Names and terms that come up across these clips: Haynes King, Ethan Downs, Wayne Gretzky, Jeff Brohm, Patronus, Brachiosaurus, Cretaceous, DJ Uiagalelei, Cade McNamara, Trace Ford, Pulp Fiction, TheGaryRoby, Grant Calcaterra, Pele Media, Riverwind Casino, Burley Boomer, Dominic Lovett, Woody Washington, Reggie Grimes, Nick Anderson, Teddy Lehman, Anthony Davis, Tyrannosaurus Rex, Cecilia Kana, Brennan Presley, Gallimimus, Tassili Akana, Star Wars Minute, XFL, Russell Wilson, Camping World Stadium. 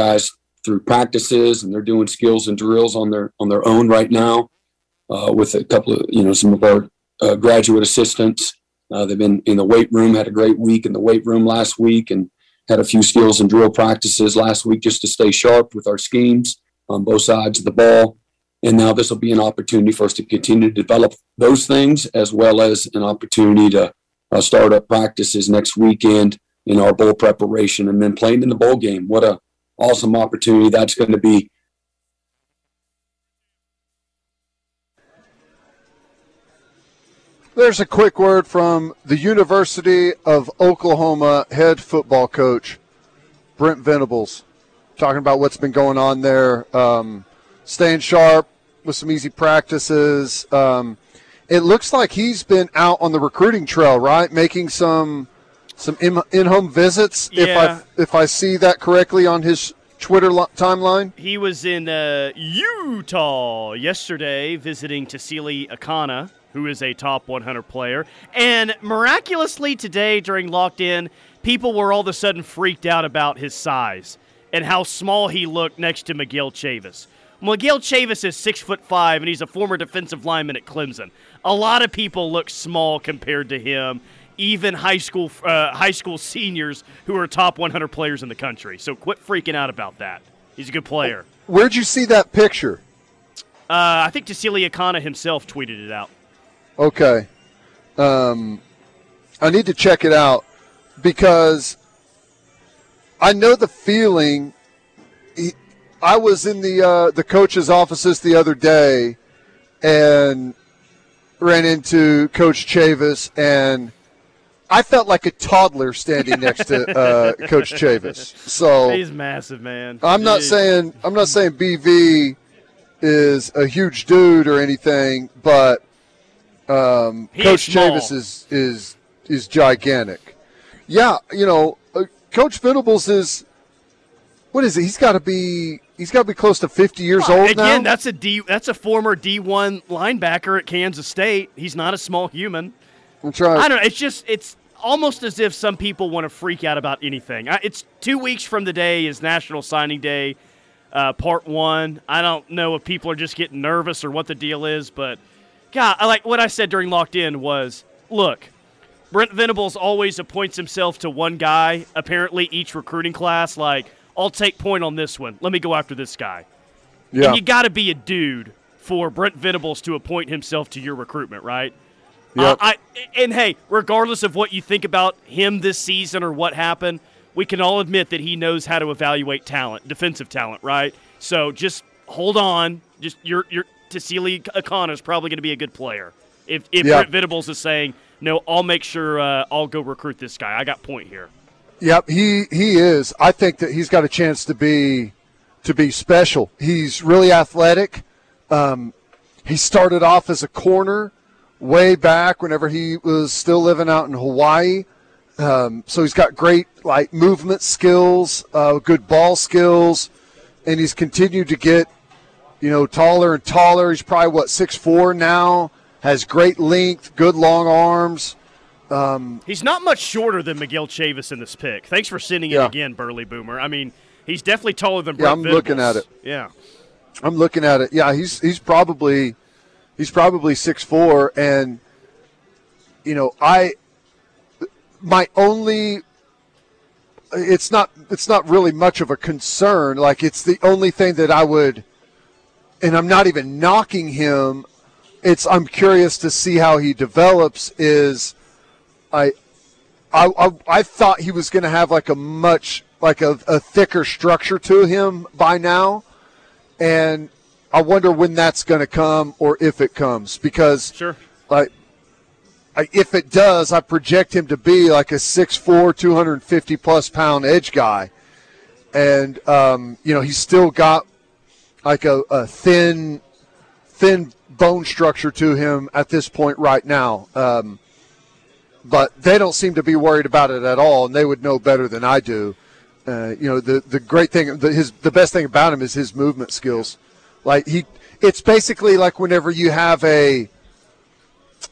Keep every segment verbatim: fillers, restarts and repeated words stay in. guys through practices, and they're doing skills and drills on their on their own right now uh, with a couple of, you know, some of our uh, graduate assistants. Uh, they've been in the weight room, had a great week in the weight room last week, and had a few skills and drill practices last week just to stay sharp with our schemes on both sides of the ball. And now this will be an opportunity for us to continue to develop those things, as well as an opportunity to uh, start up practices next weekend in our bowl preparation and then playing in the bowl game. What a awesome opportunity that's going to be. There's a quick word from the University of Oklahoma head football coach, Brent Venables, talking about what's been going on there, um, staying sharp with some easy practices. Um, it looks like he's been out on the recruiting trail, right, making some – Some in, in-home visits, yeah. if I if I see that correctly on his Twitter lo- timeline. He was in uh, Utah yesterday visiting Tassili Akana, who is a top one hundred player. And miraculously today during Locked In, people were all of a sudden freaked out about his size and how small he looked next to Miguel Chavis. Miguel Chavis is six foot five, and he's a former defensive lineman at Clemson. A lot of people look small compared to him. Even high school uh, high school seniors who are top one hundred players in the country. So quit freaking out about that. He's a good player. Where'd you see that picture? Uh, I think Tassili Akana himself tweeted it out. Okay. Um, I need to check it out because I know the feeling. He, I was in the uh, the coach's offices the other day and ran into Coach Chavis, and I felt like a toddler standing next to uh, Coach Chavis. So he's massive, man. I'm Jeez. not saying I'm not saying B V is a huge dude or anything, but um, Coach Chavis is is is gigantic. Yeah, you know, uh, Coach Venables is what is it? He's got to be he's got to be close to fifty years well, old again, now. Again, that's a D. That's a former D one linebacker at Kansas State. He's not a small human. I'm trying. I don't know. It's just it's. Almost as if some people want to freak out about anything. It's two weeks from today is National Signing Day, uh, part one. I don't know if people are just getting nervous or what the deal is, but, God, I like what I said during Locked In was, look, Brent Venables always appoints himself to one guy, apparently each recruiting class, like, I'll take point on this one. Let me go after this guy. Yeah. And you got to be a dude for Brent Venables to appoint himself to your recruitment, right? Yep. Uh, I, and, hey, regardless of what you think about him this season or what happened, we can all admit that he knows how to evaluate talent, defensive talent, right? So just hold on. Just your your Tassili Akana is probably going to be a good player. If if yep. Brent Venables is saying, no, I'll make sure uh, I'll go recruit this guy. I got point here. Yep, he he is. I think that he's got a chance to be to be special. He's really athletic. Um, he started off as a corner way back whenever he was still living out in Hawaii. Um, so he's got great like movement skills, uh, good ball skills, and he's continued to get, you know, taller and taller. He's probably, what, six foot four now, has great length, good long arms. Um, he's not much shorter than Miguel Chavis in this pick. Thanks for sending yeah. it again, Burley Boomer. I mean, he's definitely taller than Brent Venables. Yeah, I'm looking at it. Yeah. I'm looking at it. Yeah, he's he's probably – He's probably six foot four, and, you know, I – my only – it's not it's not really much of a concern. Like, it's the only thing that I would – and I'm not even knocking him. It's I'm curious to see how he develops is I I, I, I thought he was going to have, like, a much – like a, a thicker structure to him by now, and – I wonder when that's going to come or if it comes because sure. like, I, if it does, I project him to be like a six foot four, two hundred fifty-plus pound edge guy. And, um, you know, he's still got like a, a thin thin bone structure to him at this point right now. Um, but they don't seem to be worried about it at all, and they would know better than I do. Uh, you know, the, the great thing, the, his, the best thing about him is his movement skills. Like he, it's basically like whenever you have a,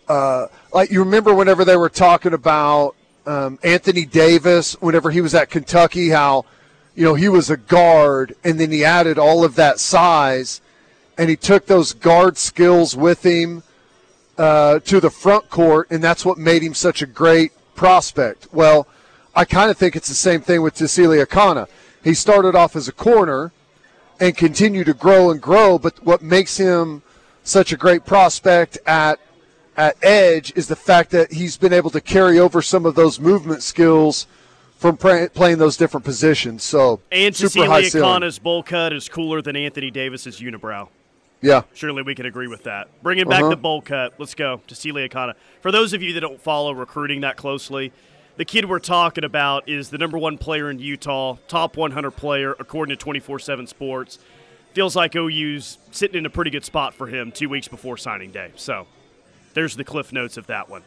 uh, like you remember whenever they were talking about um, Anthony Davis, whenever he was at Kentucky, how you know, he was a guard, and then he added all of that size, and he took those guard skills with him uh, to the front court, and that's what made him such a great prospect. Well, I kind of think it's the same thing with Tassili Akana. He started off as a corner and continued to grow and grow, but what makes him such a great prospect at at edge is the fact that he's been able to carry over some of those movement skills from play, playing those different positions. So, and Cecilia Akana's bowl cut is cooler than Anthony Davis's unibrow. Yeah. Surely we can agree with that. Bringing back uh-huh. the bowl cut. Let's go to Cecilia Kana. For those of you that don't follow recruiting that closely, the kid we're talking about is the number one player in Utah, top one hundred player, according to twenty-four seven Sports. Feels like O U's sitting in a pretty good spot for him two weeks before signing day. So there's the cliff notes of that one.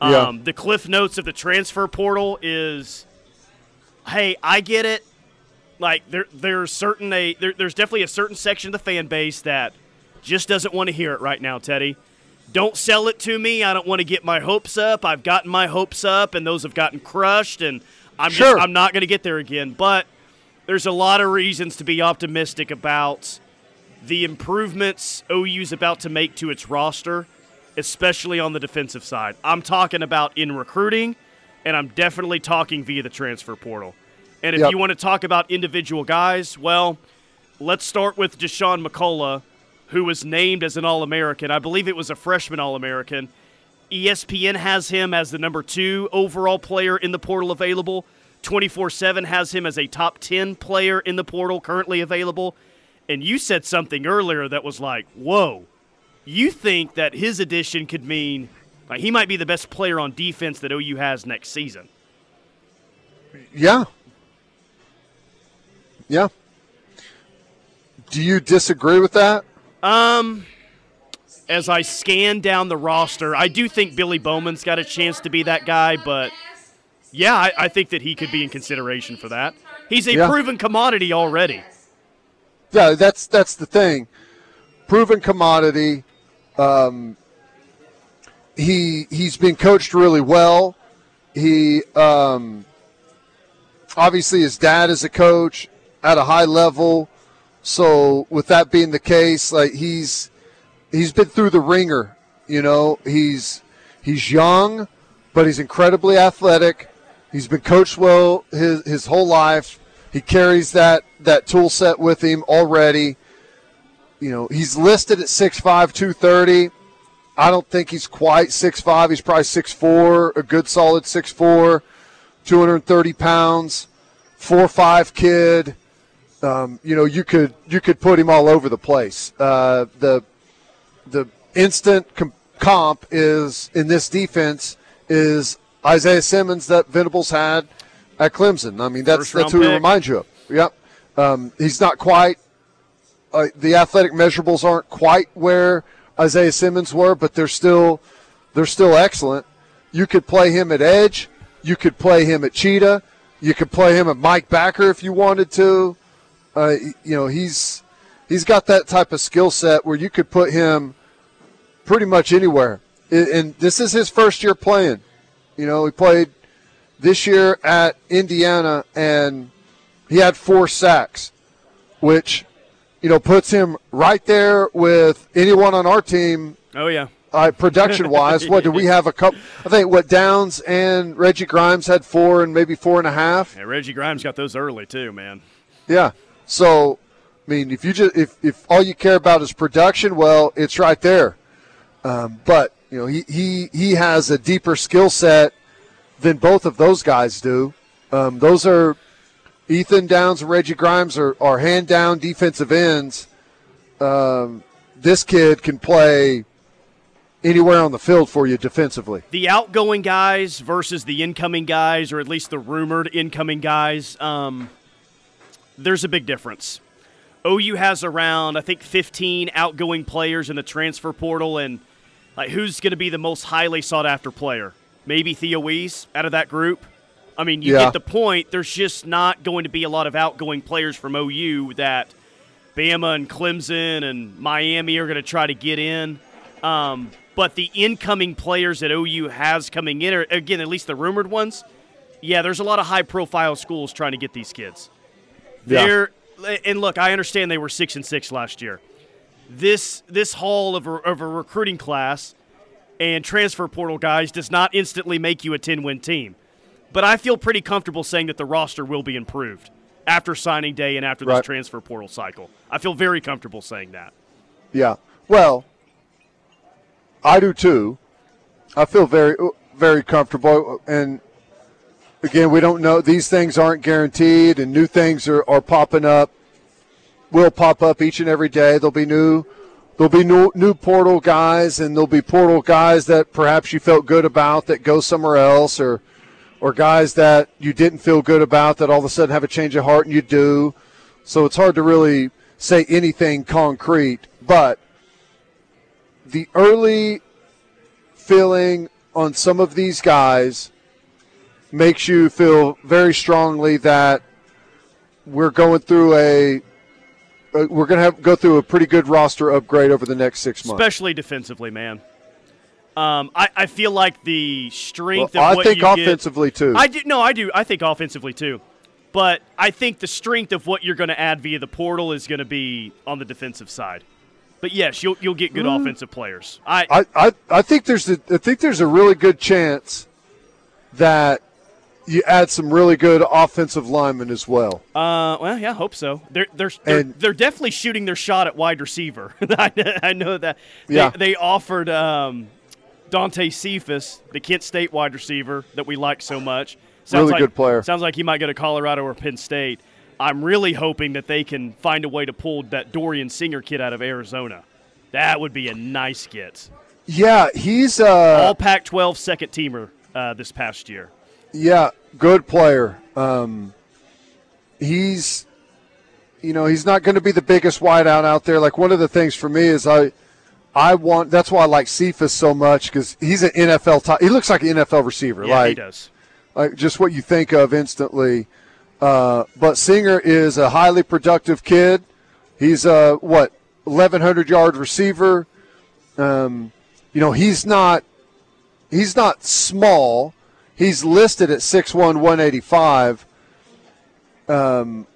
Yeah. Um, the cliff notes of the transfer portal is, hey, I get it. Like, there, there's, certain a, there, there's definitely a certain section of the fan base that just doesn't want to hear it right now, Teddy. Don't sell it to me. I don't want to get my hopes up. I've gotten my hopes up, and those have gotten crushed, and I'm sure. just, I'm not going to get there again. But there's a lot of reasons to be optimistic about the improvements O U's about to make to its roster, especially on the defensive side. I'm talking about in recruiting, and I'm definitely talking via the transfer portal. And if yep. you want to talk about individual guys, well, let's start with Deshaun McCullough, who was named as an All-American. I believe it was a freshman All-American. E S P N has him as the number two overall player in the portal available. twenty-four seven has him as a top ten player in the portal currently available. And you said something earlier that was like, whoa, you think that his addition could mean like, he might be the best player on defense that O U has next season. Yeah. Yeah. Do you disagree with that? Um, as I scan down the roster, I do think Billy Bowman's got a chance to be that guy, but yeah, I, I think that he could be in consideration for that. He's a yeah. proven commodity already. Yeah, that's that's the thing. Proven commodity. Um, he he's been coached really well. He um, obviously his dad is a coach at a high level. So with that being the case, like he's he's been through the ringer, you know. He's he's young, but he's incredibly athletic. He's been coached well his his whole life. He carries that that tool set with him already. You know, he's listed at six five, two thirty. I don't think he's quite six five. He's probably six four, a good solid six four, two hundred thirty pounds, four five kid. Um, you know, you could you could put him all over the place. Uh, the the instant com- comp is in this defense is Isaiah Simmons that Venables had at Clemson. I mean, that's that's who he reminds you of. Yep, um, he's not quite uh, the athletic measurables aren't quite where Isaiah Simmons were, but they're still they're still excellent. You could play him at edge. You could play him at Cheetah. You could play him at Mike Backer if you wanted to. Uh, you know, he's he's got that type of skill set where you could put him pretty much anywhere. And, and this is his first year playing. You know, he played this year at Indiana, and he had four sacks, which, you know, puts him right there with anyone on our team. Oh, yeah. Uh, production-wise, what do we have a couple? I think what Downs and Reggie Grimes had four and maybe four and a half. Yeah, Reggie Grimes got those early too, man. Yeah. So, I mean, if you just if, if all you care about is production, well, it's right there. Um, but you know, he he he has a deeper skill set than both of those guys do. Um, those are Ethan Downs and Reggie Grimes are, are hand down defensive ends. Um, this kid can play anywhere on the field for you defensively. The outgoing guys versus the incoming guys, or at least the rumored incoming guys. Um, There's a big difference. O U has around, I think, fifteen outgoing players in the transfer portal, and like, who's going to be the most highly sought-after player? Maybe Theo Weiss out of that group? I mean, you yeah. get the point. There's just not going to be a lot of outgoing players from O U that Bama and Clemson and Miami are going to try to get in. Um, but the incoming players that O U has coming in, or again, at least the rumored ones, yeah, there's a lot of high-profile schools trying to get these kids. They're yeah. and look, I understand they were six and six last year. This this haul of a, of a recruiting class and transfer portal guys does not instantly make you a ten-win team. But I feel pretty comfortable saying that the roster will be improved after signing day and after right. this transfer portal cycle. I feel very comfortable saying that. Yeah. Well, I do too. I feel very very comfortable. And, again, we don't know. These things aren't guaranteed, and new things are, are popping up. Will pop up each and every day. There'll be new there'll be new, new portal guys, and there'll be portal guys that perhaps you felt good about that go somewhere else, or or guys that you didn't feel good about that all of a sudden have a change of heart and you do. So it's hard to really say anything concrete. But the early feeling on some of these guys makes you feel very strongly that we're going through a – we're going to have go through a pretty good roster upgrade over the next six months. Especially defensively, man. Um, I, I feel like the strength well, of I what you get. I think offensively, too. I do, no, I do. I think offensively, too. But I think the strength of what you're going to add via the portal is going to be on the defensive side. But, yes, you'll you'll get good mm. offensive players. I I, I, I think there's a, I think there's a really good chance that you add some really good offensive linemen as well. Uh, well, yeah, I hope so. They're they're they're, and, they're definitely shooting their shot at wide receiver. I know that. They, yeah. they offered um, Dante Cephas, the Kent State wide receiver that we like so much. Sounds really like, good player. Sounds like he might go to Colorado or Penn State. I'm really hoping that they can find a way to pull that Dorian Singer kid out of Arizona. That would be a nice get. Yeah, he's uh, all Pac twelve second teamer uh, this past year. Yeah, good player. Um, he's, you know, he's not going to be the biggest wideout out there. Like, one of the things for me is I, I want. That's why I like Cephas so much, because he's an N F L top. He looks like an N F L receiver. Yeah, like, he does. Like just what you think of instantly. Uh, but Singer is a highly productive kid. He's a what eleven hundred yard receiver. Um, you know, he's not. He's not small. He's listed at six one, one eighty-five. Um,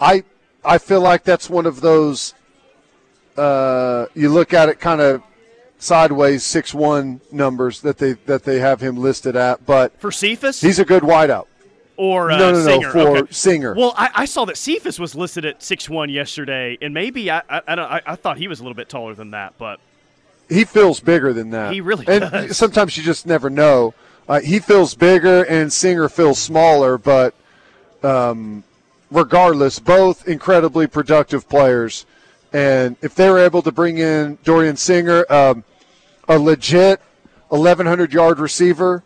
I I feel like that's one of those uh, you look at it kind of sideways six one numbers that they that they have him listed at. But for Cephas, he's a good wideout. Or uh, no, no, no, Singer. for okay. Singer. Well, I, I saw that Cephas was listed at six one yesterday, and maybe I I, I, don't, I I thought he was a little bit taller than that, but he feels bigger than that. He really and does. Sometimes you just never know. Uh, he feels bigger and Singer feels smaller, but um, regardless, both incredibly productive players. And if they were able to bring in Dorian Singer, um, a legit eleven hundred yard receiver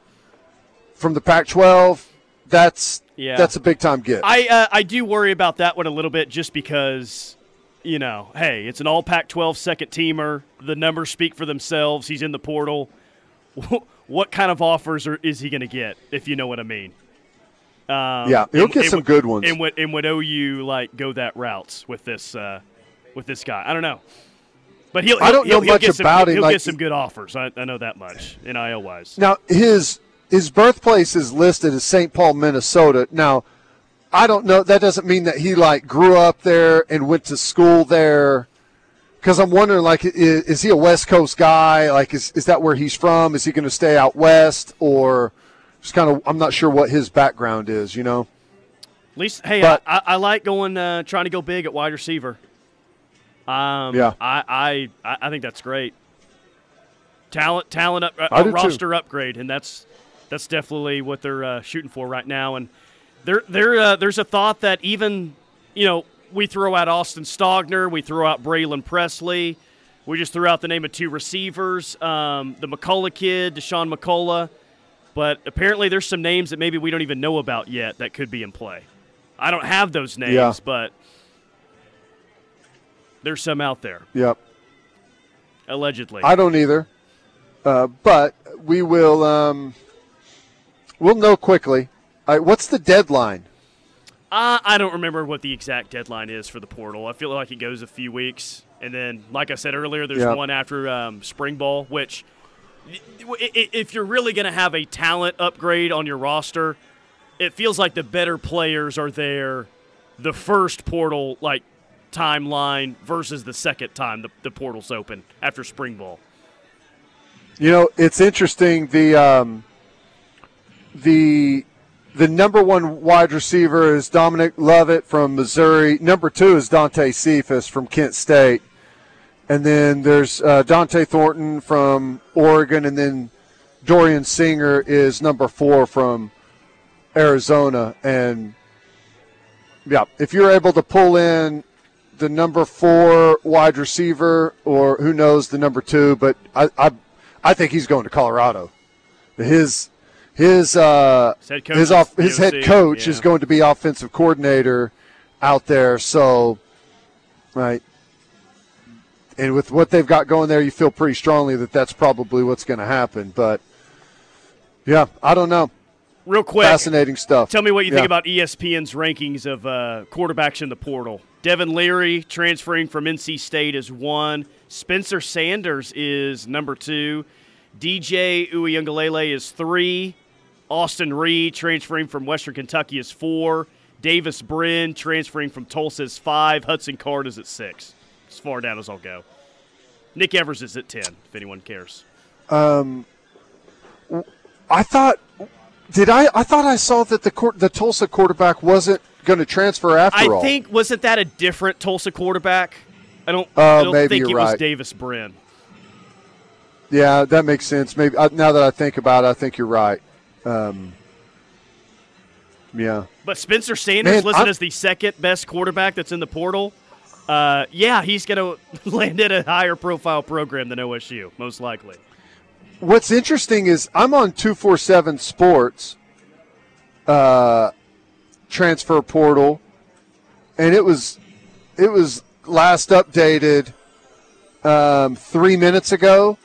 from the Pac twelve, that's yeah. that's a big time get. I uh, I do worry about that one a little bit, just because, you know, hey, it's an all Pac twelve second teamer. The numbers speak for themselves. He's in the portal. What kind of offers are, is he going to get, if you know what I mean? Um, yeah, he'll get and, some and, good ones. And would, and would O U like go that route with this uh, with this guy? I don't know, but he'll. I don't he'll, know he'll, much he'll about some, him. He'll like, get some good offers. I, I know that much, N I L wise. Now his his birthplace is listed as Saint Paul, Minnesota. Now I don't know. That doesn't mean that he like grew up there and went to school there. Because I'm wondering, like, is, is he a West Coast guy? Like, is, is that where he's from? Is he going to stay out west? Or just kind of, I'm not sure what his background is, you know? At least, hey, but, I, I like going, uh, trying to go big at wide receiver. Um, yeah. I, I, I think that's great. Talent, talent, up, uh, a roster too. upgrade, and that's that's definitely what they're uh, shooting for right now. And there, there, uh, there's a thought that even, you know, we throw out Austin Stogner. We throw out Braylon Presley. We just threw out the name of two receivers, um, the McCullough kid, Deshaun McCullough. But apparently there's some names that maybe we don't even know about yet that could be in play. I don't have those names, yeah. but there's some out there. Yep. Allegedly. I don't either. Uh, but we will um, we'll know quickly. All right, what's the deadline? Uh, I don't remember what the exact deadline is for the portal. I feel like it goes a few weeks. And then, like I said earlier, there's yeah. one after um, spring ball, which if you're really going to have a talent upgrade on your roster, it feels like the better players are there the first portal, like, timeline versus the second time the, the portal's open after spring ball? You know, it's interesting. The um, the the number one wide receiver is Dominic Lovett from Missouri. Number two is Dante Cephas from Kent State. And then there's uh, Dontay Thornton from Oregon. And then Dorian Singer is number four from Arizona. And, yeah, if you're able to pull in the number four wide receiver, or who knows, the number two, but I I, I think he's going to Colorado. His his uh his head coach, his off, his head coach yeah. is going to be offensive coordinator out there. So, right, and with what they've got going there, you feel pretty strongly that that's probably what's going to happen. But yeah, I don't know. Real quick, fascinating stuff. Tell me what you yeah. think about E S P N's rankings of uh, quarterbacks in the portal. Devin Leary transferring from N C State is one. Spencer Sanders is number two. D J Uiagalelei is three. Austin Reed transferring from Western Kentucky is four. Davis Brin transferring from Tulsa is five. Hudson Card is at six. As far down as I'll go. Nick Evers is at ten, if anyone cares. Um, I thought – did I – I thought I saw that the court, the Tulsa quarterback wasn't – going to transfer after I all. I think, wasn't that a different Tulsa quarterback? I don't, uh, I don't maybe think it right. was Davis Brin. Yeah, that makes sense. Maybe uh, now that I think about it, I think you're right. Um, yeah. But Spencer Sanders Man, listed I'm, as the second best quarterback that's in the portal. Uh, yeah, he's going to land at a higher profile program than O S U, most likely. What's interesting is I'm on two forty-seven Sports. Uh, transfer portal, and it was it was last updated um, three minutes ago,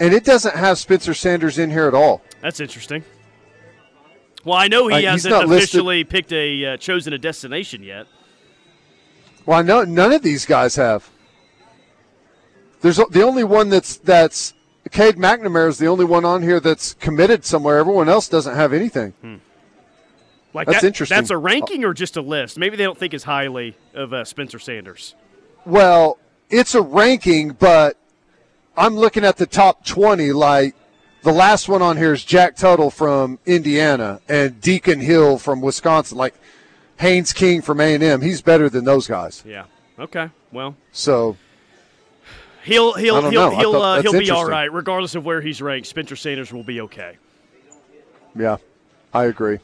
and it doesn't have Spencer Sanders in here at all. That's interesting. Well, I know he like, hasn't officially listed. picked a uh, chosen a destination yet. Well, I know none of these guys have. There's the only one that's that's Cade McNamara is the only one on here that's committed somewhere. Everyone else doesn't have anything. Hmm. Like that's that, interesting. That's a ranking or just a list? Maybe they don't think as highly of uh, Spencer Sanders. Well, it's a ranking, but I'm looking at the top twenty. Like, the last one on here is Jack Tuttle from Indiana and Deacon Hill from Wisconsin. Like, Haynes King from A and M. He's better than those guys. Yeah. Okay. Well. So. He'll he'll he'll he'll uh, he'll be all right, regardless of where he's ranked. Spencer Sanders will be okay. Yeah, I agree.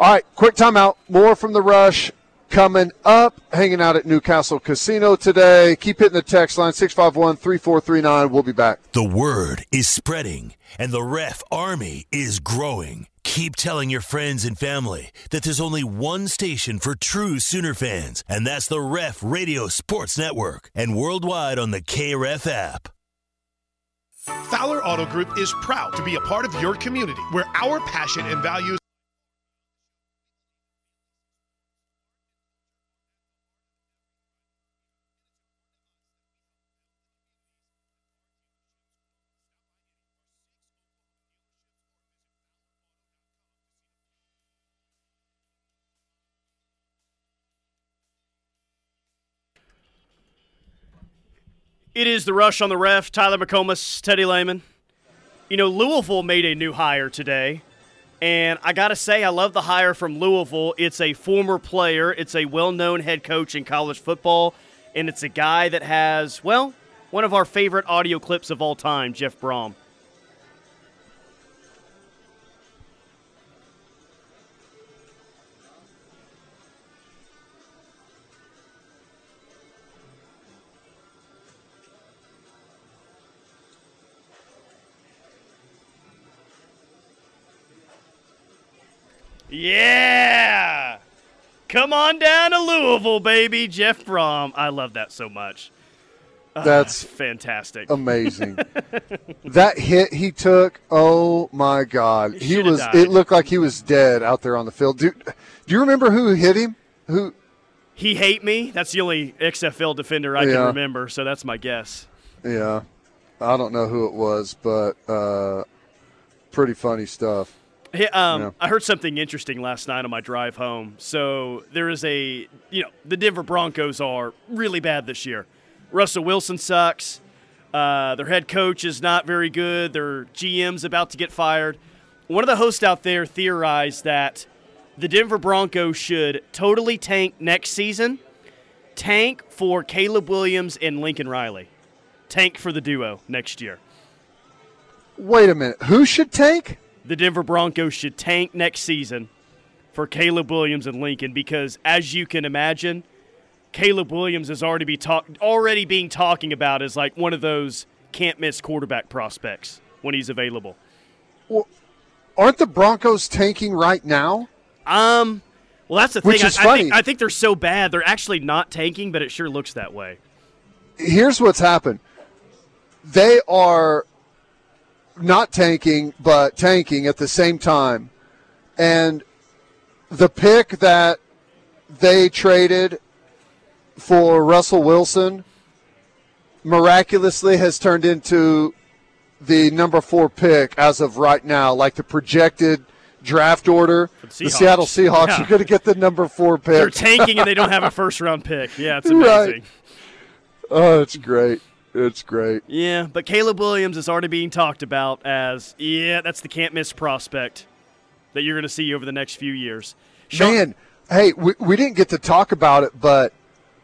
All right, quick timeout. More from The Rush coming up. Hanging out at Newcastle Casino today. Keep hitting the text line, six five one, three four three nine. We'll be back. The word is spreading, and the Ref Army is growing. Keep telling your friends and family that there's only one station for true Sooner fans, and that's the Ref Radio Sports Network, and worldwide on the K Ref app. Fowler Auto Group is proud to be a part of your community, where our passion and values It is The Rush on the Ref. Tyler McComas, Teddy Lehman. You know, Louisville made a new hire today, and I got to say I love the hire from Louisville. It's a former player. It's a well-known head coach in college football, and it's a guy that has, well, one of our favorite audio clips of all time, Jeff Brohm. Yeah! Come on down to Louisville, baby. Jeff Brohm. I love that so much. That's uh, fantastic. Amazing. That hit he took, oh my God. He, he was died. It looked like he was dead out there on the field. Do, do you remember who hit him? Who? He hate me. That's the only X F L defender I yeah. can remember, so that's my guess. Yeah. I don't know who it was, but uh, pretty funny stuff. Hey, um, yeah. I heard something interesting last night on my drive home. So there is a, you know, the Denver Broncos are really bad this year. Russell Wilson sucks. Uh, their head coach is not very good. Their G M's about to get fired. One of the hosts out there theorized that the Denver Broncos should totally tank next season, tank for Caleb Williams and Lincoln Riley, tank for the duo next year. Wait a minute. Who should tank? The Denver Broncos should tank next season for Caleb Williams and Lincoln because, as you can imagine, Caleb Williams is already be talk- already being talking about as like one of those can't-miss quarterback prospects when he's available. Well, aren't the Broncos tanking right now? Um, well, that's the thing. Which is I, funny. I think, I think they're so bad. They're actually not tanking, but it sure looks that way. Here's what's happened. They are – not tanking, but tanking at the same time. And the pick that they traded for Russell Wilson miraculously has turned into the number four pick as of right now, like the projected draft order. Seahawks. The Seattle Seahawks yeah. are going to get the number four pick. They're tanking and they don't have a first-round pick. Yeah, it's amazing. Right. Oh, it's great. It's great. Yeah, but Caleb Williams is already being talked about as, yeah, that's the can't-miss prospect that you're going to see over the next few years. Sean- man, hey, we, we didn't get to talk about it, but,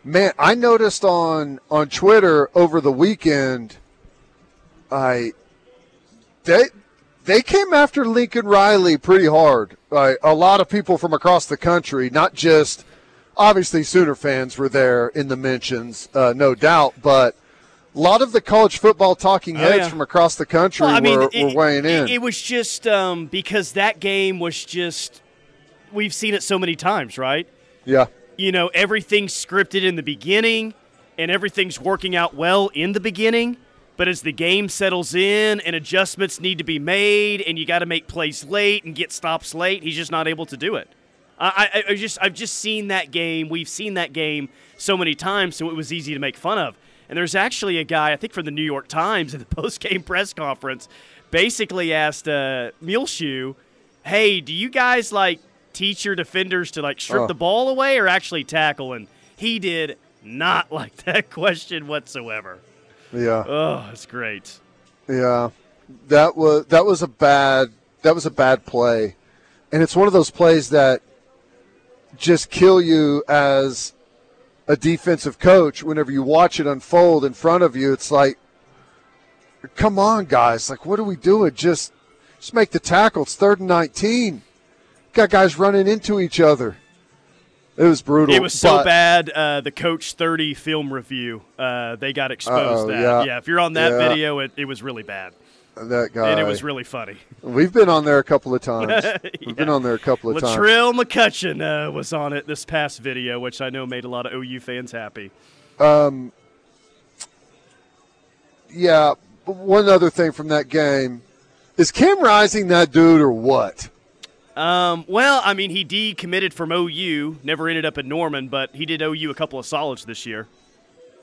man, I noticed on, on Twitter over the weekend, I they, they came after Lincoln Riley pretty hard. Like, a lot of people from across the country, not just, obviously, Sooner fans were there in the mentions, uh, no doubt, but a lot of the college football talking heads oh, yeah. from across the country well, I mean, were, it, were weighing in. It, it was just um, because that game was just – we've seen it so many times, right? Yeah. You know, everything's scripted in the beginning and everything's working out well in the beginning. But as the game settles in and adjustments need to be made and you got to make plays late and get stops late, he's just not able to do it. I, I, I just, I've just seen that game. We've seen that game so many times, so it was easy to make fun of. And there's actually a guy, I think from the New York Times, in the post-game press conference, basically asked uh, Muleshoe, hey, do you guys, like, teach your defenders to, like, strip oh. the ball away or actually tackle? And he did not like that question whatsoever. Yeah. Oh, it's great. Yeah. That was that was a bad that was a bad play. And it's one of those plays that just kill you as – a defensive coach. Whenever you watch it unfold in front of you, it's like, come on, guys. Like, what are we doing? Just just make the tackle. It's third and nineteen. Got guys running into each other. It was brutal. It was so but, bad, uh, the Coach thirty film review, uh, they got exposed that. Yeah. yeah, if you're on that yeah. video, it, it was really bad. That guy. And it was really funny. We've been on there a couple of times. We've yeah. been on there a couple of Latrell times. Latrell McCutcheon uh, was on it this past video, which I know made a lot of O U fans happy. Um. Yeah, one other thing from that game. Is Cam Rising that dude or what? Um. Well, I mean, he decommitted from O U, never ended up at Norman, but he did O U a couple of solids this year.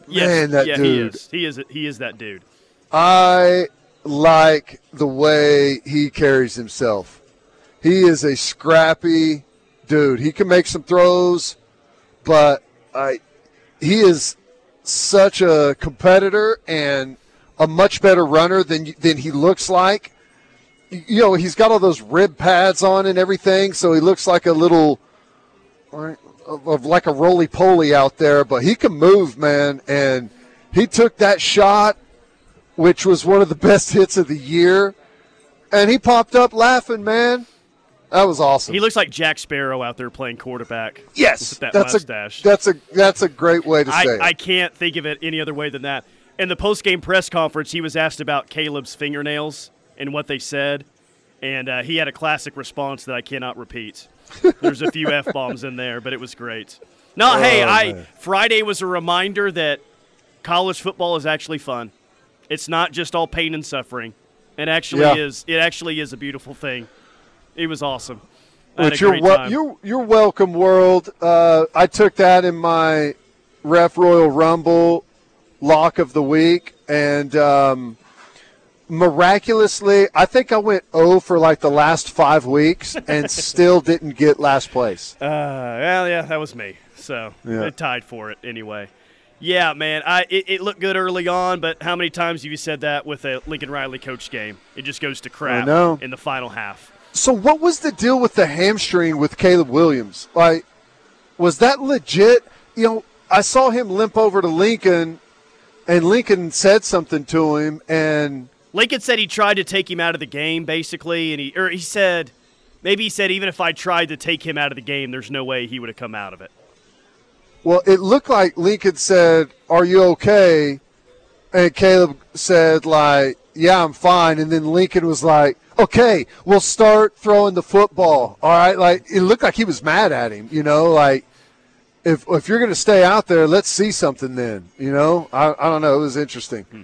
Yes, Man, that yeah, dude. He is. He is, he is that dude. I... like the way he carries himself. He is a scrappy dude. He can make some throws, but I, he is such a competitor and a much better runner than than he looks like. You know, he's got all those rib pads on and everything, so he looks like a little like a roly-poly out there, but he can move, man, and he took that shot, which was one of the best hits of the year. And he popped up laughing, man. That was awesome. He looks like Jack Sparrow out there playing quarterback. Yes. With that that's mustache. A, that's, a, that's a great way to I, say it. I can't think of it any other way than that. In the post-game press conference, he was asked about Caleb's fingernails and what they said. And uh, he had a classic response that I cannot repeat. There's a few F-bombs in there, but it was great. No, oh, hey, I man. Friday was a reminder that college football is actually fun. It's not just all pain and suffering. It actually yeah. is. It actually is a beautiful thing. It was awesome. But you're, wel- you're, you're welcome, world. Uh, I took that in my Ref Royal Rumble lock of the week, and um, miraculously, I think I went zero for like the last five weeks and still didn't get last place. Uh, well, yeah, that was me. So yeah. It tied for it anyway. Yeah, man, I it, it looked good early on, but how many times have you said that with a Lincoln Riley coach game? It just goes to crap in the final half. So what was the deal with the hamstring with Caleb Williams? Like, was that legit? You know, I saw him limp over to Lincoln, and Lincoln said something to him, and – Lincoln said he tried to take him out of the game, basically, and he or he said, maybe he said, even if I tried to take him out of the game, there's no way he would have come out of it. Well, it looked like Lincoln said, "Are you okay?" And Caleb said, "Like, yeah, I'm fine." And then Lincoln was like, "Okay, we'll start throwing the football." All right, like it looked like he was mad at him, you know, like if if you're going to stay out there, let's see something then, you know. I I don't know. It was interesting. Hmm.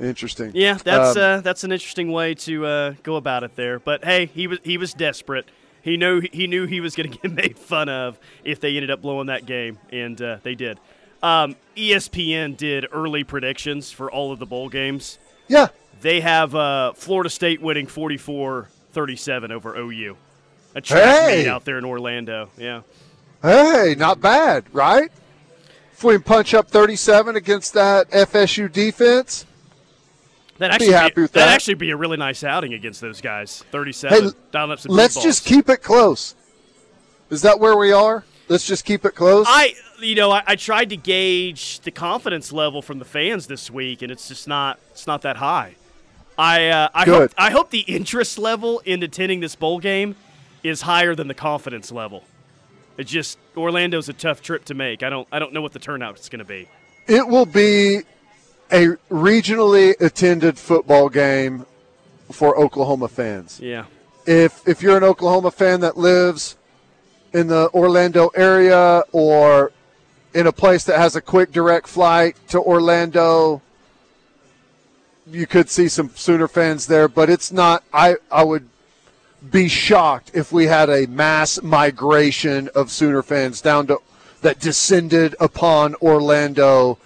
Interesting. Yeah, that's um, uh, that's an interesting way to uh, go about it there. But hey, he was he was desperate. He knew he knew he was going to get made fun of if they ended up blowing that game, and uh, they did. Um, E S P N did early predictions for all of the bowl games. Yeah, they have uh, Florida State winning forty-four thirty-seven over O U. A trash hey. Made out there in Orlando. Yeah. Hey, not bad, right? If we punch up thirty-seven against that F S U defense. That'd actually be, happy be, with that'd that. actually be a really nice outing against those guys. thirty-seven. Hey, down up some let's balls. Just keep it close. Is that where we are? Let's just keep it close? I, you know, I, I tried to gauge the confidence level from the fans this week, and it's just not it's not that high. I uh, I, hope, I hope the interest level in attending this bowl game is higher than the confidence level. It just Orlando's a tough trip to make. I don't I don't know what the turnout is going to be. It will be a regionally attended football game for Oklahoma fans. Yeah. If if you're an Oklahoma fan that lives in the Orlando area or in a place that has a quick direct flight to Orlando, you could see some Sooner fans there, but it's not I, I would be shocked if we had a mass migration of Sooner fans down to that descended upon Orlando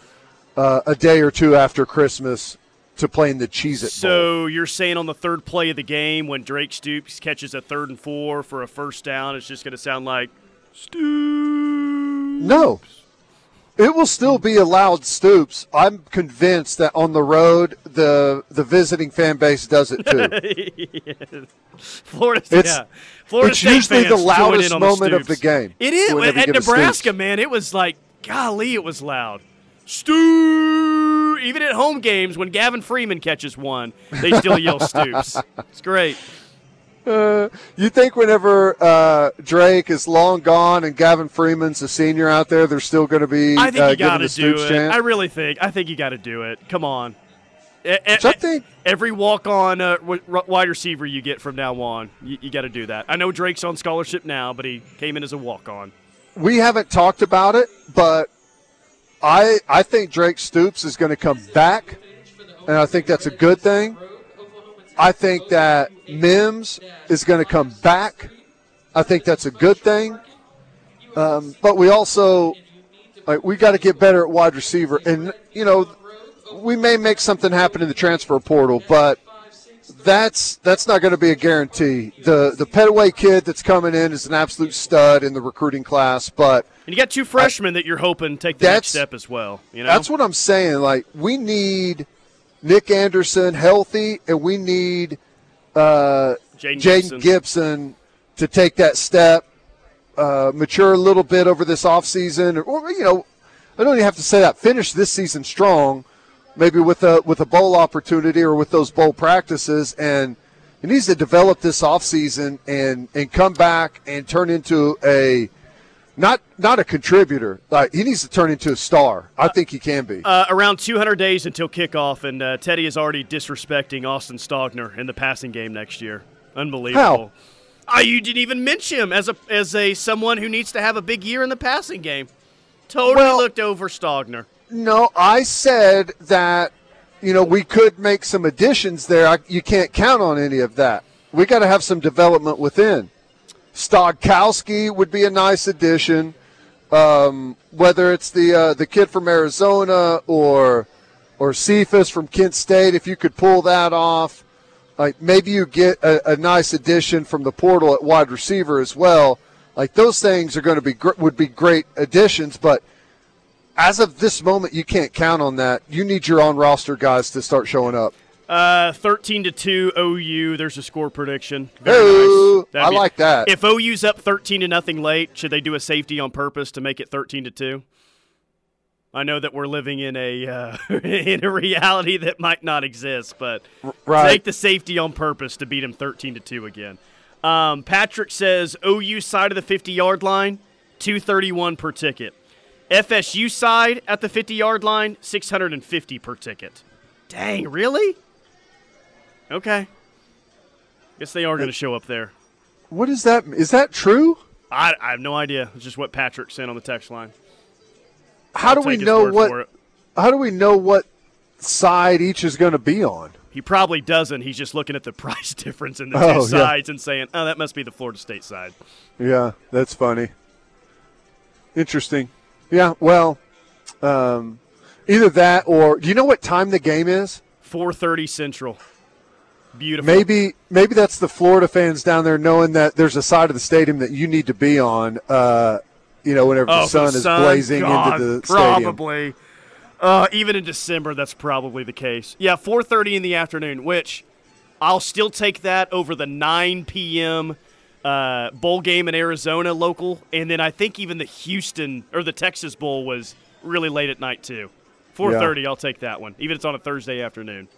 Uh, a day or two after Christmas to play in the Cheez-It So Bowl. You're saying on the third play of the game when Drake Stoops catches a third and four for a first down, it's just going to sound like Stoops? No. It will still be a loud Stoops. I'm convinced that on the road, the the visiting fan base does it too. yeah. Florida, it's, yeah. Florida it's State usually the loudest moment the of the game. It is. At Nebraska, man, it was like, golly, it was loud. Stu, even at home games when Gavin Freeman catches one, they still yell Stoops. It's great. Uh, you think whenever uh, Drake is long gone and Gavin Freeman's a senior out there, they're still going to be I think uh, you got to do it. Chant? I really think. I think you got to do it. Come on. E- Which e- I think every walk-on uh, wide receiver you get from now on, you, you got to do that. I know Drake's on scholarship now, but he came in as a walk-on. We haven't talked about it, but I, I think Drake Stoops is going to come back, and I think that's a good thing. I think that Mims is going to come back. I think that's a good thing. Um, but we also like, we got to get better at wide receiver. And, you know, we may make something happen in the transfer portal, but that's that's not going to be a guarantee. The the Pettaway kid that's coming in is an absolute stud in the recruiting class, but and you got two freshmen I, that you're hoping take the next step as well. You know, that's what I'm saying. Like we need Nick Anderson healthy, and we need uh, Jaden Gibson. Gibson to take that step, uh, mature a little bit over this offseason. Or, or you know, I don't even have to say that. Finish this season strong. Maybe with a with a bowl opportunity or with those bowl practices, and he needs to develop this offseason and and come back and turn into a not not a contributor. Like he needs to turn into a star. I think he can be. Uh, around two hundred days until kickoff, and uh, Teddy is already disrespecting Austin Stogner in the passing game next year. Unbelievable! How? Uh, you didn't even mention him as a as a someone who needs to have a big year in the passing game. Totally well, looked over Stogner. No, I said that, you know, we could make some additions there. I, you can't count on any of that. We got to have some development within. Stogkowski would be a nice addition, um, whether it's the uh, the kid from Arizona or or Cephas from Kent State, if you could pull that off, like maybe you get a, a nice addition from the portal at wide receiver as well. Like those things are going to be would be great additions, but as of this moment, you can't count on that. You need your on-roster guys to start showing up. Uh, thirteen to two O U. There's a score prediction. Very nice. I like that. If O U's up thirteen to nothing late, should they do a safety on purpose to make it thirteen to two? I know that we're living in a uh, in a reality that might not exist, but right. Take the safety on purpose to beat them thirteen to two again. Um, Patrick says O U side of the fifty-yard line, two thirty-one per ticket. F S U side at the fifty-yard line, six hundred fifty per ticket. Dang, really? Okay. Guess they are going to show up there. What is that? Is that true? I, I have no idea. It's just what Patrick sent on the text line. How do we know what? How do we know what side each is going to be on? He probably doesn't. He's just looking at the price difference in the oh, two sides yeah. and saying, oh, that must be the Florida State side. Yeah, that's funny. Interesting. Yeah, well, um, either that or – do you know what time the game is? four thirty Central. Beautiful. Maybe maybe that's the Florida fans down there knowing that there's a side of the stadium that you need to be on, uh, you know, whenever oh, the sun the is sun, blazing God, into the stadium. Probably. Uh, even in December, that's probably the case. Yeah, four thirty in the afternoon, which I'll still take that over the nine p.m. uh, bowl game in Arizona local. And then I think even the Houston or the Texas Bowl was really late at night too. four thirty, yeah. I'll take that one, even if it's on a Thursday afternoon.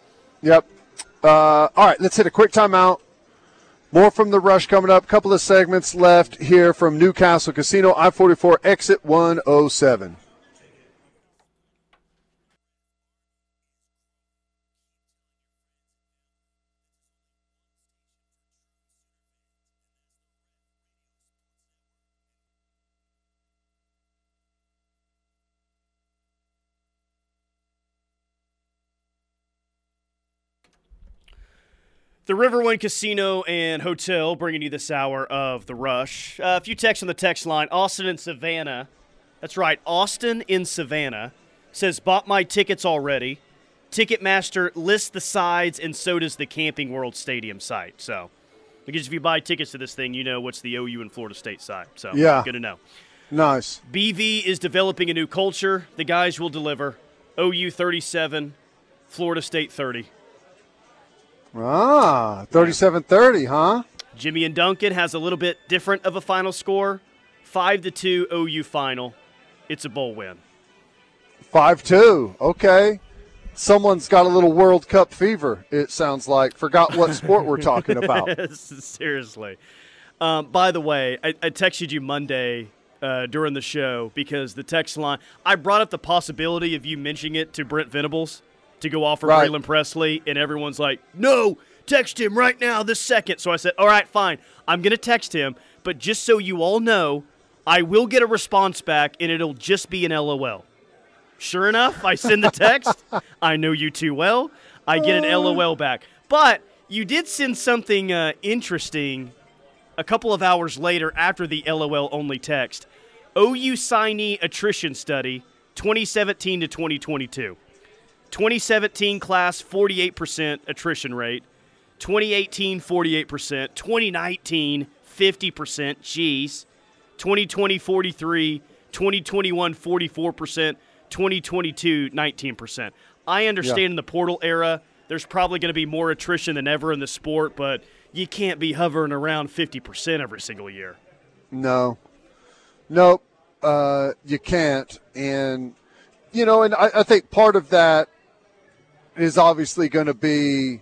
Yep. Uh, all right, let's hit a quick timeout. More from the Rush coming up. Couple of segments left here from Newcastle Casino, I forty-four, exit one oh seven. The Riverwind Casino and Hotel bringing you this hour of The Rush. Uh, a few texts on the text line. Austin in Savannah. That's right. Austin in Savannah says, bought my tickets already. Ticketmaster lists the sides, and so does the Camping World Stadium site. So, because if you buy tickets to this thing, you know what's the O U and Florida State side. So, yeah. Good to know. Nice. B V is developing a new culture. The guys will deliver. O U thirty-seven, Florida State thirty. Ah, thirty-seven thirty, huh? Jimmy and Duncan has a little bit different of a final score. five to two O U final. It's a bowl win. five two, okay. Someone's got a little World Cup fever, it sounds like. Forgot what sport we're talking about. Seriously. Um, by the way, I, I texted you Monday uh, during the show because the text line, I brought up the possibility of you mentioning it to Brent Venables to go off for right. Braylon Presley, and everyone's like, no, text him right now this second. So I said, all right, fine, I'm going to text him, but just so you all know, I will get a response back, and it'll just be an L O L. Sure enough, I send the text. I know you too well. I get an L O L back. But you did send something uh, interesting a couple of hours later after the L O L-only text. O U signee attrition study, twenty seventeen to twenty twenty-two. twenty seventeen class, forty-eight percent attrition rate. twenty eighteen, forty-eight percent. twenty nineteen, fifty percent. Jeez. twenty twenty, forty-three percent. twenty twenty-one, forty-four percent. twenty twenty-two, nineteen percent. I understand yeah. in the portal era, there's probably going to be more attrition than ever in the sport, but you can't be hovering around fifty percent every single year. No. Nope. Uh, you can't. And, you know, and I, I think part of that is obviously going to be,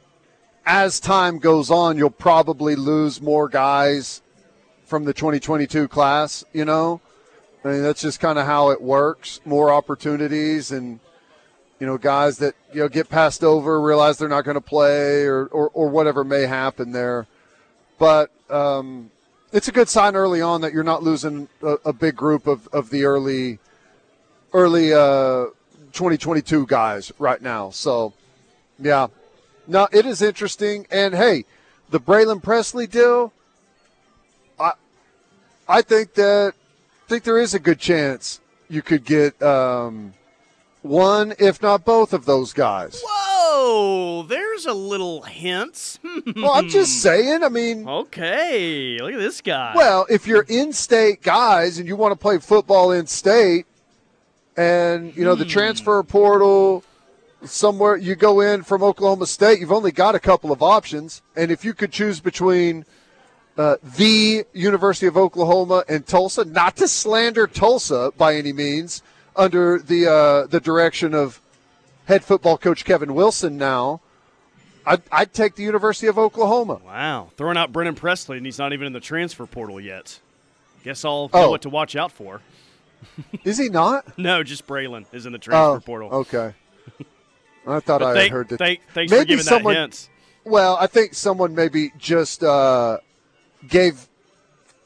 as time goes on, you'll probably lose more guys from the twenty twenty-two class, you know. I mean, that's just kind of how it works. More opportunities and, you know, guys that, you know, get passed over, realize they're not going to play or, or, or whatever may happen there. But um, it's a good sign early on that you're not losing a, a big group of, of the early early uh, twenty twenty-two guys right now. So, yeah. No, it is interesting. And, hey, the Braylon Presley deal, I I think that I think there is a good chance you could get um, one, if not both of those guys. Whoa, there's a little hint. Well, I'm just saying, I mean. Okay, look at this guy. Well, if you're in-state guys and you want to play football in-state and, you know, the hmm. transfer portal, somewhere you go in from Oklahoma State, you've only got a couple of options. And if you could choose between uh, the University of Oklahoma and Tulsa, not to slander Tulsa by any means, under the uh, the direction of head football coach Kevin Wilson now, I'd, I'd take the University of Oklahoma. Wow. Throwing out Brennan Presley, and he's not even in the transfer portal yet. Guess I'll know oh. what to watch out for. Is he not? No, just Braylon is in the transfer oh, portal. Okay. I thought but I thank, had heard that. Thank, thanks maybe for giving someone, that hint. Well, I think someone maybe just uh, gave –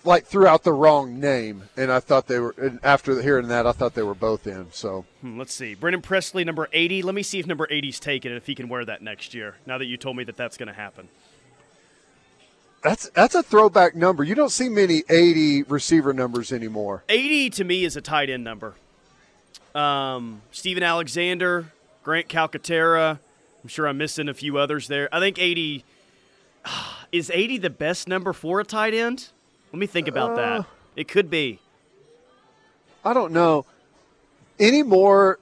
like threw out the wrong name, and I thought they were. And after hearing that, I thought they were both in. So hmm, let's see, Brendan Presley, number eighty. Let me see if number eighty's taken, and if he can wear that next year. Now that you told me that that's going to happen, that's that's a throwback number. You don't see many eighty receiver numbers anymore. eighty to me is a tight end number. Um, Steven Alexander, Grant Calcaterra. I'm sure I'm missing a few others there. I think eighty is eighty the best number for a tight end. Let me think about that. Uh, it could be. I don't know. Anymore,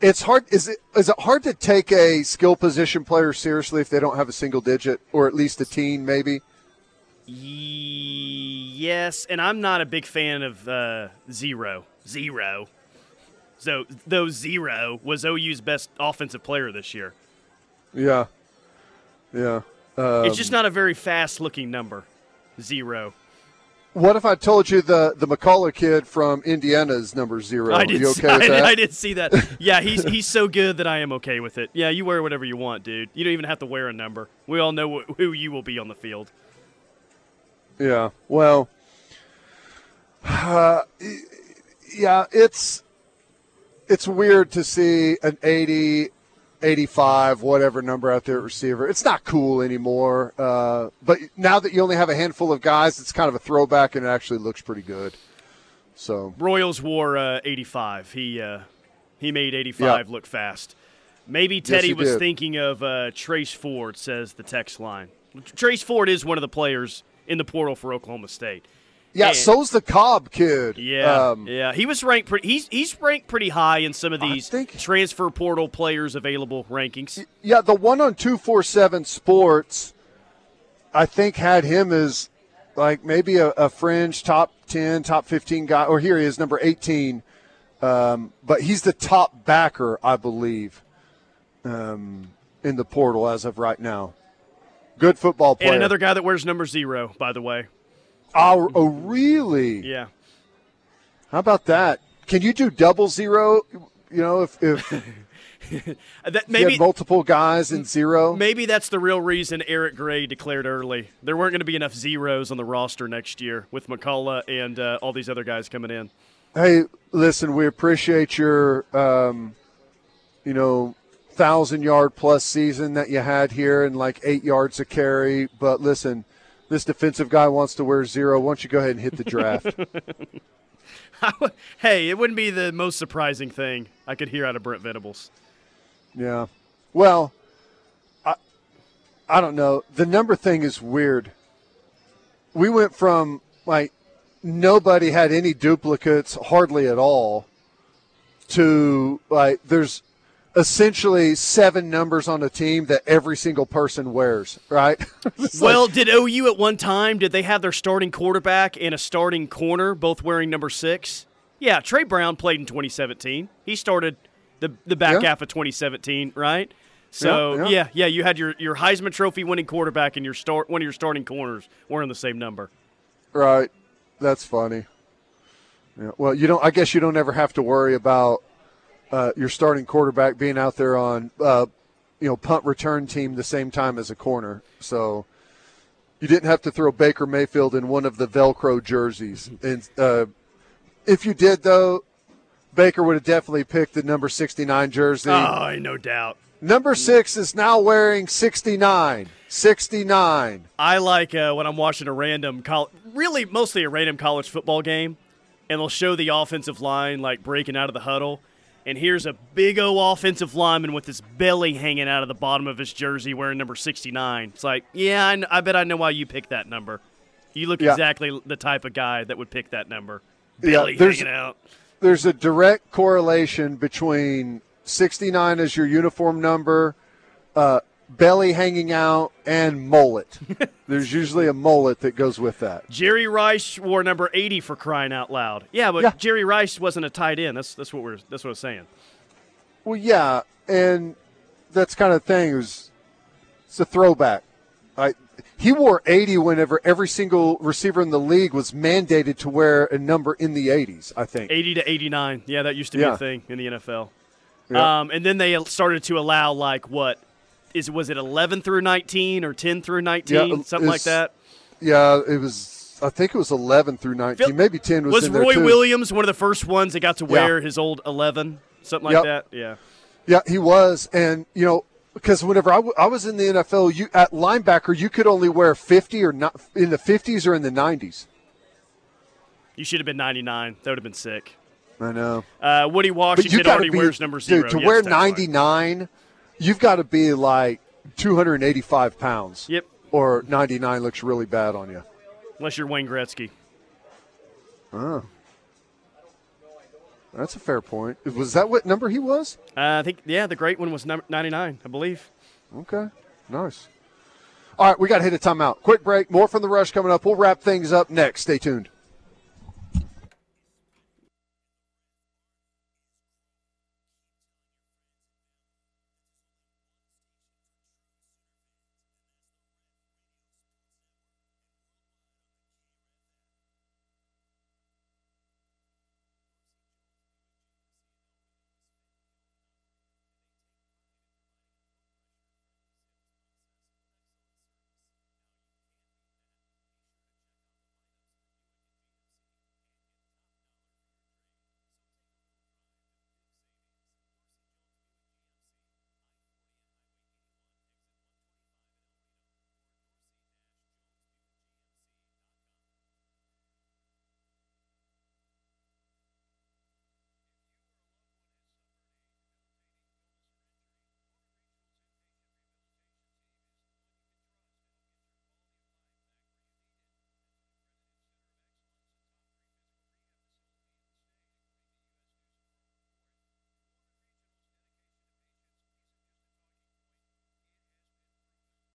it's hard. Is it is it hard to take a skill position player seriously if they don't have a single digit or at least a teen, maybe? Yes, and I'm not a big fan of uh, zero. Zero. So, though zero was O U's best offensive player this year. Yeah. Yeah. Um, it's just not a very fast-looking number. Zero. What if I told you the, the McCullough kid from Indiana is number zero? I did, you okay see, with I, that? I did see that. Yeah, he's he's so good that I am okay with it. Yeah, you wear whatever you want, dude. You don't even have to wear a number. We all know wh- who you will be on the field. Yeah, well, uh, yeah, it's it's weird to see an eighty, eighty-five, whatever number out there at receiver. It's not cool anymore. Uh, but now that you only have a handful of guys, it's kind of a throwback, and it actually looks pretty good. So Royals wore uh, eighty-five. He uh, he made eighty-five yeah. look fast. Maybe Teddy yes, was did. thinking of uh, Trace Ford, says the text line. Trace Ford is one of the players in the portal for Oklahoma State. Yeah, and so's the Cobb kid. Yeah, um, yeah. He was ranked pretty. He's he's ranked pretty high in some of these think, transfer portal players available rankings. Yeah, the one on two forty-seven Sports, I think, had him as like maybe a, a fringe top ten, top fifteen guy. Or here he is, number eighteen. Um, but he's the top backer, I believe, um, in the portal as of right now. Good football player. And another guy that wears number zero, by the way. Oh, oh, really? Yeah. How about that? Can you do double zero, you know, if, if that, maybe, you have multiple guys in zero? Maybe that's the real reason Eric Gray declared early. There weren't going to be enough zeros on the roster next year with McCullough and uh, all these other guys coming in. Hey, listen, we appreciate your, um, you know, thousand-yard-plus season that you had here and like eight yards a carry, but listen – this defensive guy wants to wear zero. Why don't you go ahead and hit the draft? w- hey, it wouldn't be the most surprising thing I could hear out of Brent Venables. Yeah. Well, I, I don't know. The number thing is weird. We went from, like, nobody had any duplicates hardly at all to, like, there's essentially seven numbers on a team that every single person wears, right? Well, like, did O U at one time, did they have their starting quarterback and a starting corner both wearing number six? Yeah, Trey Brown played in twenty seventeen. He started the the back yeah. half of twenty seventeen, right? So, yeah, yeah. yeah, yeah, you had your, your Heisman Trophy winning quarterback and your start one of your starting corners wearing the same number. Right. That's funny. Yeah. Well, you don't. I guess you don't ever have to worry about Uh, your starting quarterback being out there on, uh, you know, punt return team the same time as a corner. So you didn't have to throw Baker Mayfield in one of the Velcro jerseys. And uh, if you did, though, Baker would have definitely picked the number sixty-nine jersey. Oh, no doubt. Number six is now wearing sixty-nine. sixty-nine. I like uh, when I'm watching a random college, really mostly a random college football game, and they'll show the offensive line like breaking out of the huddle. And here's a big O offensive lineman with his belly hanging out of the bottom of his jersey wearing number sixty-nine. It's like, yeah, I, I bet I know why you picked that number. You look yeah. exactly the type of guy that would pick that number. Belly yeah, hanging out. There's a direct correlation between sixty-nine as your uniform number, uh, belly hanging out, and mullet. There's usually a mullet that goes with that. Jerry Rice wore number eighty for crying out loud. Yeah, but yeah. Jerry Rice wasn't a tight end. That's that's what we're that's what I was saying. Well, yeah, and that's kind of thing. It was, it's a throwback. I, he wore eighty whenever every single receiver in the league was mandated to wear a number in the eighties. I think eighty to eighty-nine. Yeah, that used to be yeah. a thing in the N F L. Yeah. Um, and then they started to allow like what. Is was it eleven through nineteen or ten through nineteen, yeah, something like that? Yeah, it was. I think it was eleven through nineteen. Phil, maybe ten was, was in there too. Was Roy Williams one of the first ones that got to wear yeah. his old eleven, something like yep. that? Yeah, yeah, he was. And you know, because whenever I, w- I was in the N F L, you at linebacker you could only wear fifty or not in the fifties or in the nineties. You should have been ninety-nine. That would have been sick. I know. Uh, Woody Washington already be, wears number zero. Dude, to yes, wear ninety-nine. Right. You've got to be like two hundred eighty-five pounds. Yep. Or ninety-nine looks really bad on you. Unless you're Wayne Gretzky. Oh. That's a fair point. Was that what number he was? Uh, I think, yeah, the great one was ninety-nine, I believe. Okay. Nice. All right, we got to hit a timeout. Quick break. More from the Rush coming up. We'll wrap things up next. Stay tuned.